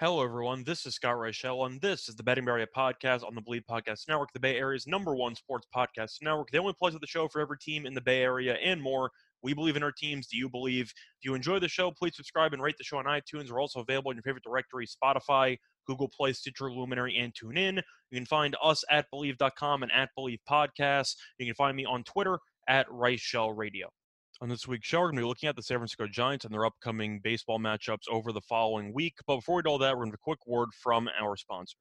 Hello, everyone. This is Scott Rice Shell, and this is the Betting Barrier Podcast on the Believe Podcast Network, the Bay Area's #1 sports podcast network. The only place of the show for every team in the Bay Area and more. We believe in our teams. Do you believe? If you enjoy the show, please subscribe and rate the show on iTunes. We're also available in your favorite directory, Spotify, Google Play, Stitcher, Luminary, and TuneIn. You can find us at Believe.com and at Believe Podcasts. You can find me on Twitter at Rice Shell Radio. On this week's show, we're going to be looking at the San Francisco Giants and their upcoming baseball matchups over the following week. But before we do all that, we're going to have a quick word from our sponsor.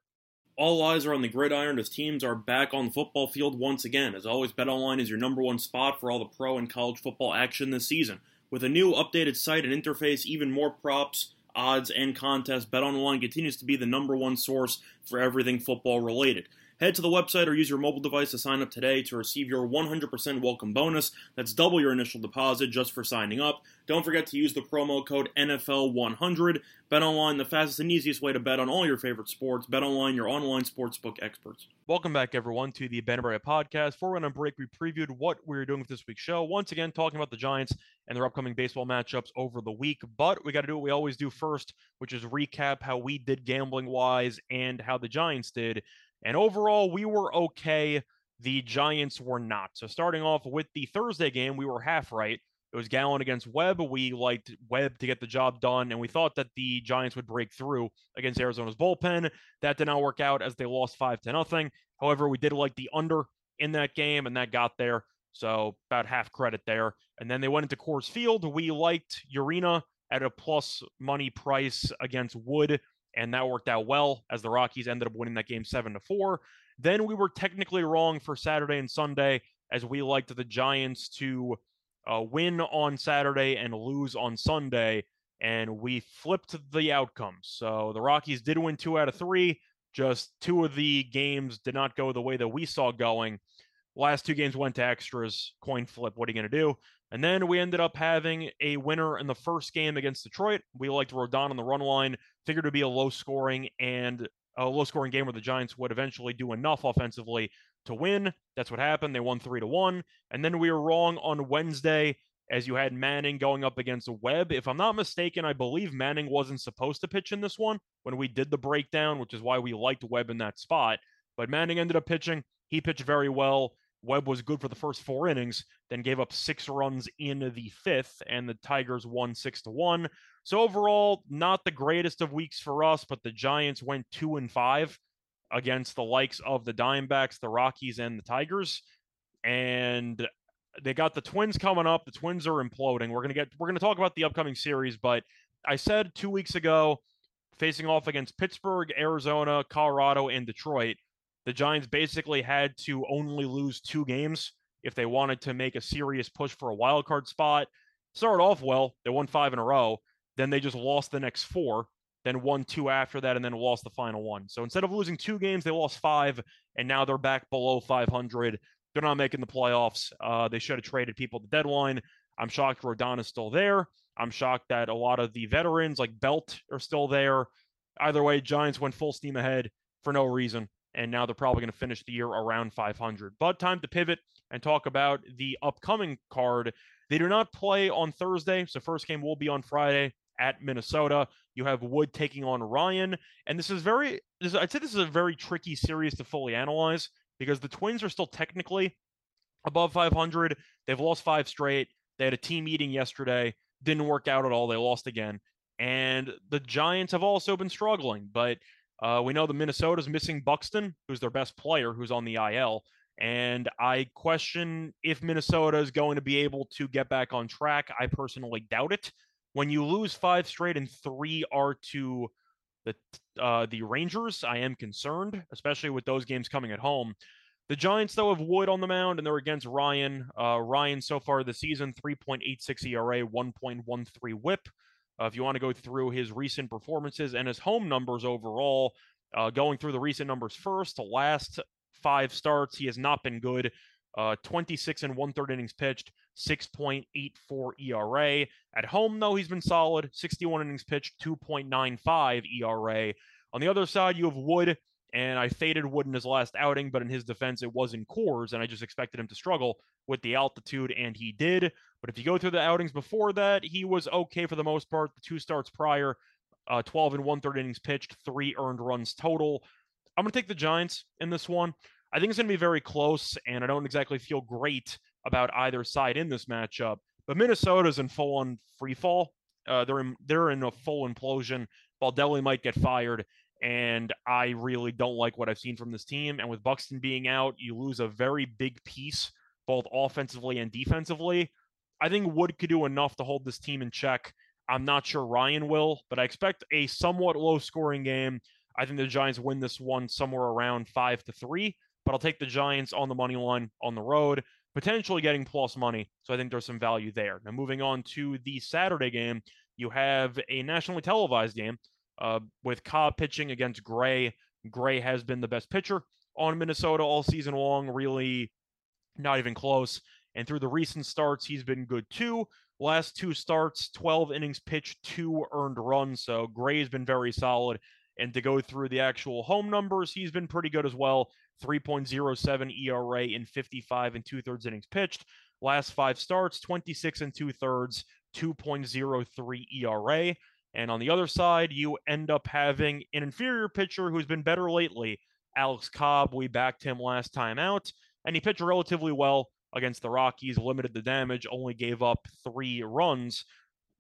All eyes are on the gridiron as teams are back on the football field once again. As always, BetOnline is your #1 spot for all the pro and college football action this season. With a new updated site and interface, even more props, odds, and contests, BetOnline continues to be the #1 source for everything football related. Head to the website or use your mobile device to sign up today to receive your 100% welcome bonus. That's double your initial deposit just for signing up. Don't forget to use the promo code NFL100. BetOnline, the fastest and easiest way to bet on all your favorite sports. BetOnline, your online sportsbook experts. Welcome back, everyone, to the Ben and Briar podcast. Before we went on break, we previewed what we were doing with this week's show. Once again, talking about the Giants and their upcoming baseball matchups over the week. But we got to do what we always do first, which is recap how we did gambling-wise and how the Giants did. And overall, we were okay. The Giants were not. So starting off with the Thursday game, we were half right. It was Gallon against Webb. We liked Webb to get the job done, and we thought that the Giants would break through against Arizona's bullpen. That did not work out as they lost 5-0. However, we did like the under in that game, and that got there. So about half credit there. And then they went into Coors Field. We liked Urena at a plus money price against Wood. And that worked out well as the Rockies ended up winning that game 7-4. Then we were technically wrong for Saturday and Sunday as we liked the Giants to win on Saturday and lose on Sunday. And we flipped the outcome. So the Rockies did win 2 out of 3. Just 2 of the games did not go the way that we saw going. Last 2 games went to extras. Coin flip. What are you going to do? And then we ended up having a winner in the first game against Detroit. We liked Rodon on the run line, figured it would be a low-scoring and a low-scoring game where the Giants would eventually do enough offensively to win. That's what happened. They won 3-1. And then we were wrong on Wednesday as you had Manning going up against Webb. If I'm not mistaken, I believe Manning wasn't supposed to pitch in this one when we did the breakdown, which is why we liked Webb in that spot. But Manning ended up pitching. He pitched very well. Webb was good for the first 4 innings, then gave up 6 runs in the 5th, and the Tigers won 6-1. So overall, not the greatest of weeks for us, but the Giants went 2-5 against the likes of the Diamondbacks, the Rockies, and the Tigers. And they got the Twins coming up. The Twins are imploding. We're going to talk about the upcoming series, but I said 2 weeks ago, facing off against Pittsburgh, Arizona, Colorado, and Detroit, the Giants basically had to only lose 2 games if they wanted to make a serious push for a wild card spot. Started off well. They won 5 in a row. Then they just lost the next 4, then won 2 after that, and then lost the final 1. So instead of losing 2 games, they lost 5, and now they're back below 500. They're not making the playoffs. They should have traded people at the deadline. I'm shocked Rodon is still there. I'm shocked that a lot of the veterans like Belt are still there. Either way, Giants went full steam ahead for no reason. And now they're probably going to finish the year around 500. But time to pivot and talk about the upcoming card. They do not play on Thursday, so first game will be on Friday at Minnesota. You have Wood taking on Ryan. And this is a very tricky series to fully analyze because the Twins are still technically above 500. They've lost 5 straight. They had a team meeting yesterday. Didn't work out at all. They lost again. And the Giants have also been struggling, but we know the Minnesota's missing Buxton, who's their best player, who's on the IL. And I question if Minnesota is going to be able to get back on track. I personally doubt it. When you lose 5 straight and 3 are to the Rangers, I am concerned, especially with those games coming at home. The Giants, though, have Wood on the mound, and they're against Ryan. Ryan, so far this season, 3.86 ERA, 1.13 WHIP. If you want to go through his recent performances and his home numbers overall, going through the recent numbers first, the last 5 starts, he has not been good. 26 and 1/3 innings pitched, 6.84 ERA. At home, though, he's been solid. 61 innings pitched, 2.95 ERA. On the other side, you have Wood, and I faded Wood in his last outing, but in his defense, it was in Coors, and I just expected him to struggle with the altitude, and he did. But if you go through the outings before that, he was okay for the most part. The 2 starts prior, 12 and 1/3 innings pitched, 3 earned runs total. I'm going to take the Giants in this one. I think it's going to be very close, and I don't exactly feel great about either side in this matchup. But Minnesota's in full-on free fall. They're in a full implosion. Baldelli might get fired, and I really don't like what I've seen from this team. And with Buxton being out, you lose a very big piece, both offensively and defensively. I think Wood could do enough to hold this team in check. I'm not sure Ryan will, but I expect a somewhat low-scoring game. I think the Giants win this one somewhere around 5-3. But I'll take the Giants on the money line on the road, potentially getting plus money. So I think there's some value there. Now, moving on to the Saturday game, you have a nationally televised game with Cobb pitching against Gray. Gray has been the best pitcher on Minnesota all season long, really not even close. And through the recent starts, he's been good too. Last 2 starts, 12 innings pitched, 2 earned runs. So Gray's been very solid. And to go through the actual home numbers, he's been pretty good as well. 3.07 ERA in 55 and 2/3 innings pitched. Last 5 starts, 26 and 2/3, 2.03 ERA. And on the other side, you end up having an inferior pitcher who's been better lately, Alex Cobb. We backed him last time out, and he pitched relatively well against the Rockies, limited the damage, only gave up 3 runs.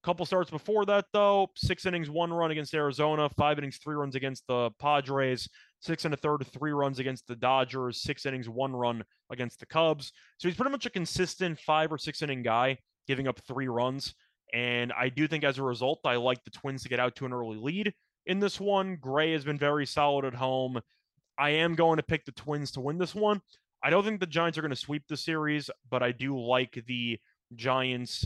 Couple starts before that, though, 6 innings, 1 run against Arizona, 5 innings, 3 runs against the Padres, 6 1/3, 3 runs against the Dodgers, 6 innings, 1 run against the Cubs. So he's pretty much a consistent 5 or 6 inning guy, giving up 3 runs. And I do think as a result, I like the Twins to get out to an early lead in this one. Gray has been very solid at home. I am going to pick the Twins to win this one. I don't think the Giants are going to sweep the series, but I do like the Giants'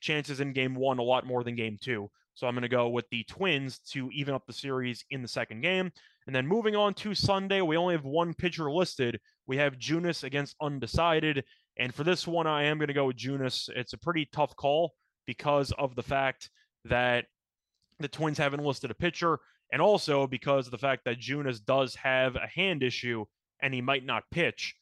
chances in game 1 a lot more than game 2. So I'm going to go with the Twins to even up the series in the second game. And then moving on to Sunday, we only have 1 pitcher listed. We have Junis against Undecided. And for this one, I am going to go with Junis. It's a pretty tough call because of the fact that the Twins haven't listed a pitcher, and also because of the fact that Junis does have a hand issue and he might not pitch.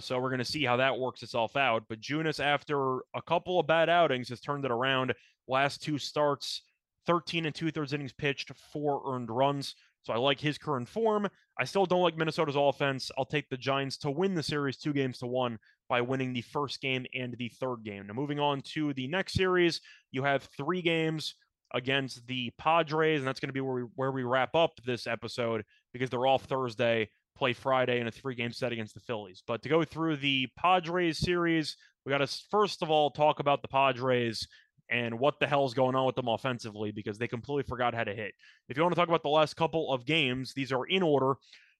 So we're going to see how that works itself out. But Junis, after a couple of bad outings, has turned it around. Last 2 starts, 13 and 2/3 innings pitched, 4 earned runs. So I like his current form. I still don't like Minnesota's offense. I'll take the Giants to win the series 2-1 by winning the first game and the third game. Now, moving on to the next series, you have 3 games against the Padres, and that's going to be where we wrap up this episode because they're off Thursday. Play Friday in a 3-game set against the Phillies. But to go through the Padres series, we got to first of all talk about the Padres and what the hell's going on with them offensively, because they completely forgot how to hit. If you want to talk about the last couple of games, these are in order.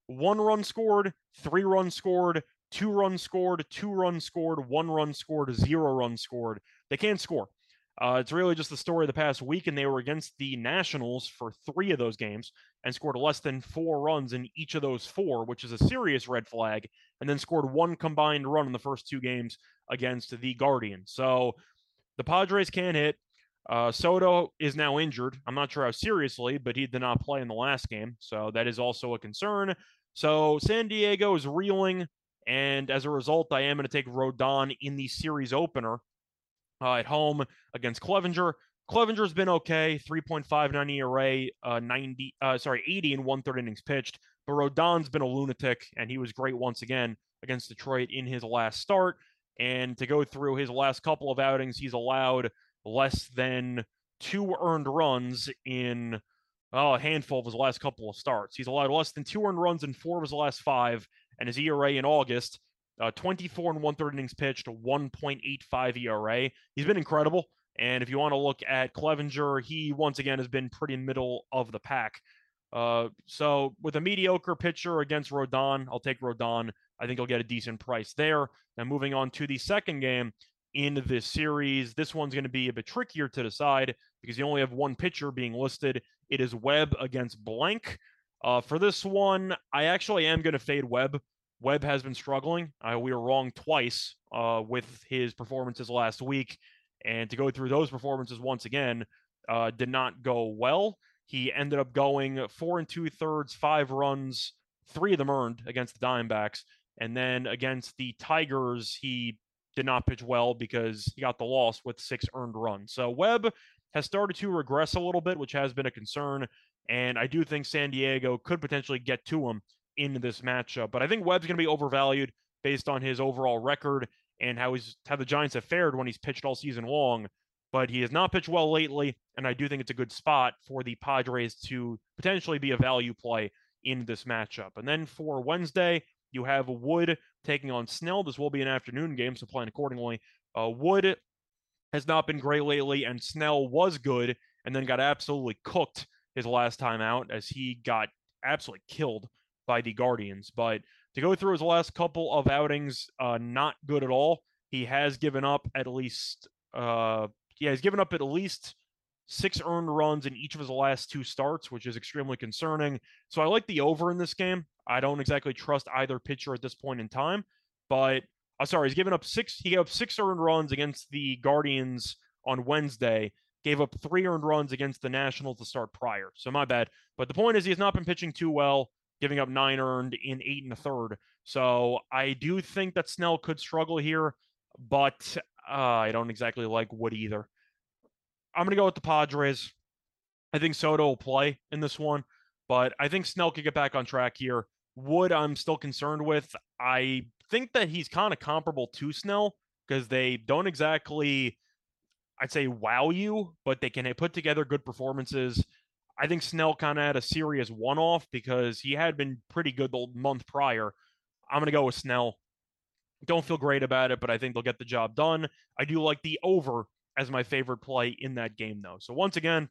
1 run scored, 3 runs scored, 2 runs scored, 2 runs scored, 1 run scored, 0 runs scored. They can't score. It's really just the story of the past week, and they were against the Nationals for 3 of those games and scored less than 4 runs in each of those 4, which is a serious red flag, and then scored 1 combined run in the first 2 games against the Guardians. So the Padres can't hit. Soto is now injured. I'm not sure how seriously, but he did not play in the last game, so that is also a concern. So San Diego is reeling, and as a result, I am going to take Rodon in the series opener at home against Clevenger. Clevenger's been okay, 3.59 ERA, 80 and 1/3 innings pitched. But Rodon's been a lunatic, and he was great once again against Detroit in his last start. And to go through his last couple of outings, he's allowed less than 2 earned runs in a handful of his last couple of starts. He's allowed less than 2 earned runs in 4 of his last 5, and his ERA in August, 24 and 1/3 innings pitched, 1.85 ERA. He's been incredible. And if you want to look at Clevenger, he once again has been pretty middle of the pack. So with a mediocre pitcher against Rodon, I'll take Rodon. I think he'll get a decent price there. Now moving on to the second game, in this series. This one's going to be a bit trickier to decide because you only have one pitcher being listed. It is Webb against blank. For this one, I actually am going to fade Webb. Webb has been struggling. We were wrong twice with his performances last week. And to go through those performances once again did not go well. He ended up going 4 2/3, 5 runs, 3 of them earned against the Diamondbacks. And then against the Tigers, he did not pitch well because he got the loss with 6 earned runs. So Webb has started to regress a little bit, which has been a concern. And I do think San Diego could potentially get to him in this matchup. But I think Webb's going to be overvalued based on his overall record and how the Giants have fared when he's pitched all season long. But he has not pitched well lately, and I do think it's a good spot for the Padres to potentially be a value play in this matchup. And then for Wednesday, you have Wood taking on Snell. This will be an afternoon game, so plan accordingly. Wood has not been great lately, and Snell was good and then got absolutely cooked his last time out as he got absolutely killed by the Guardians. But to go through his last couple of outings, not good at all. He has given up at least he's given up at least 6 earned runs in each of his last 2 starts, which is extremely concerning. So I like the over in this game. I don't exactly trust either pitcher at this point in time, but he's given up 6. He gave up 6 earned runs against the Guardians on Wednesday, gave up 3 earned runs against the Nationals to start prior. So my bad. But the point is he has not been pitching too well, giving up 9 earned in 8 1/3. So I do think that Snell could struggle here, but I don't exactly like Wood either. I'm going to go with the Padres. I think Soto will play in this one, but I think Snell could get back on track here. Wood, I'm still concerned with. I think that he's kind of comparable to Snell because they don't exactly, I'd say, wow you, but they can put together good performances. I think Snell kind of had a serious one-off because he had been pretty good the month prior. I'm going to go with Snell. Don't feel great about it, but I think they'll get the job done. I do like the over as my favorite play in that game, though. So once again,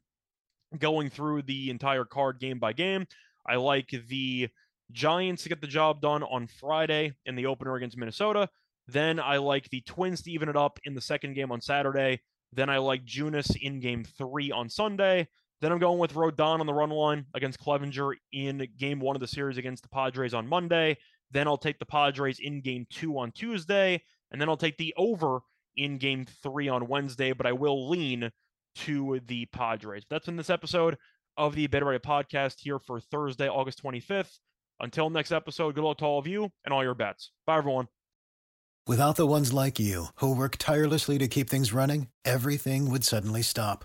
going through the entire card game by game, I like the Giants to get the job done on Friday in the opener against Minnesota. Then I like the Twins to even it up in the second game on Saturday. Then I like Junis in game 3 on Sunday. Then I'm going with Rodon on the run line against Clevenger in game 1 of the series against the Padres on Monday. Then I'll take the Padres in game 2 on Tuesday. And then I'll take the over in game 3 on Wednesday, but I will lean to the Padres. That's in this episode of the Betting Barrier Podcast here for Thursday, August 25th. Until next episode, good luck to all of you and all your bets. Bye, everyone. Without the ones like you who work tirelessly to keep things running, everything would suddenly stop.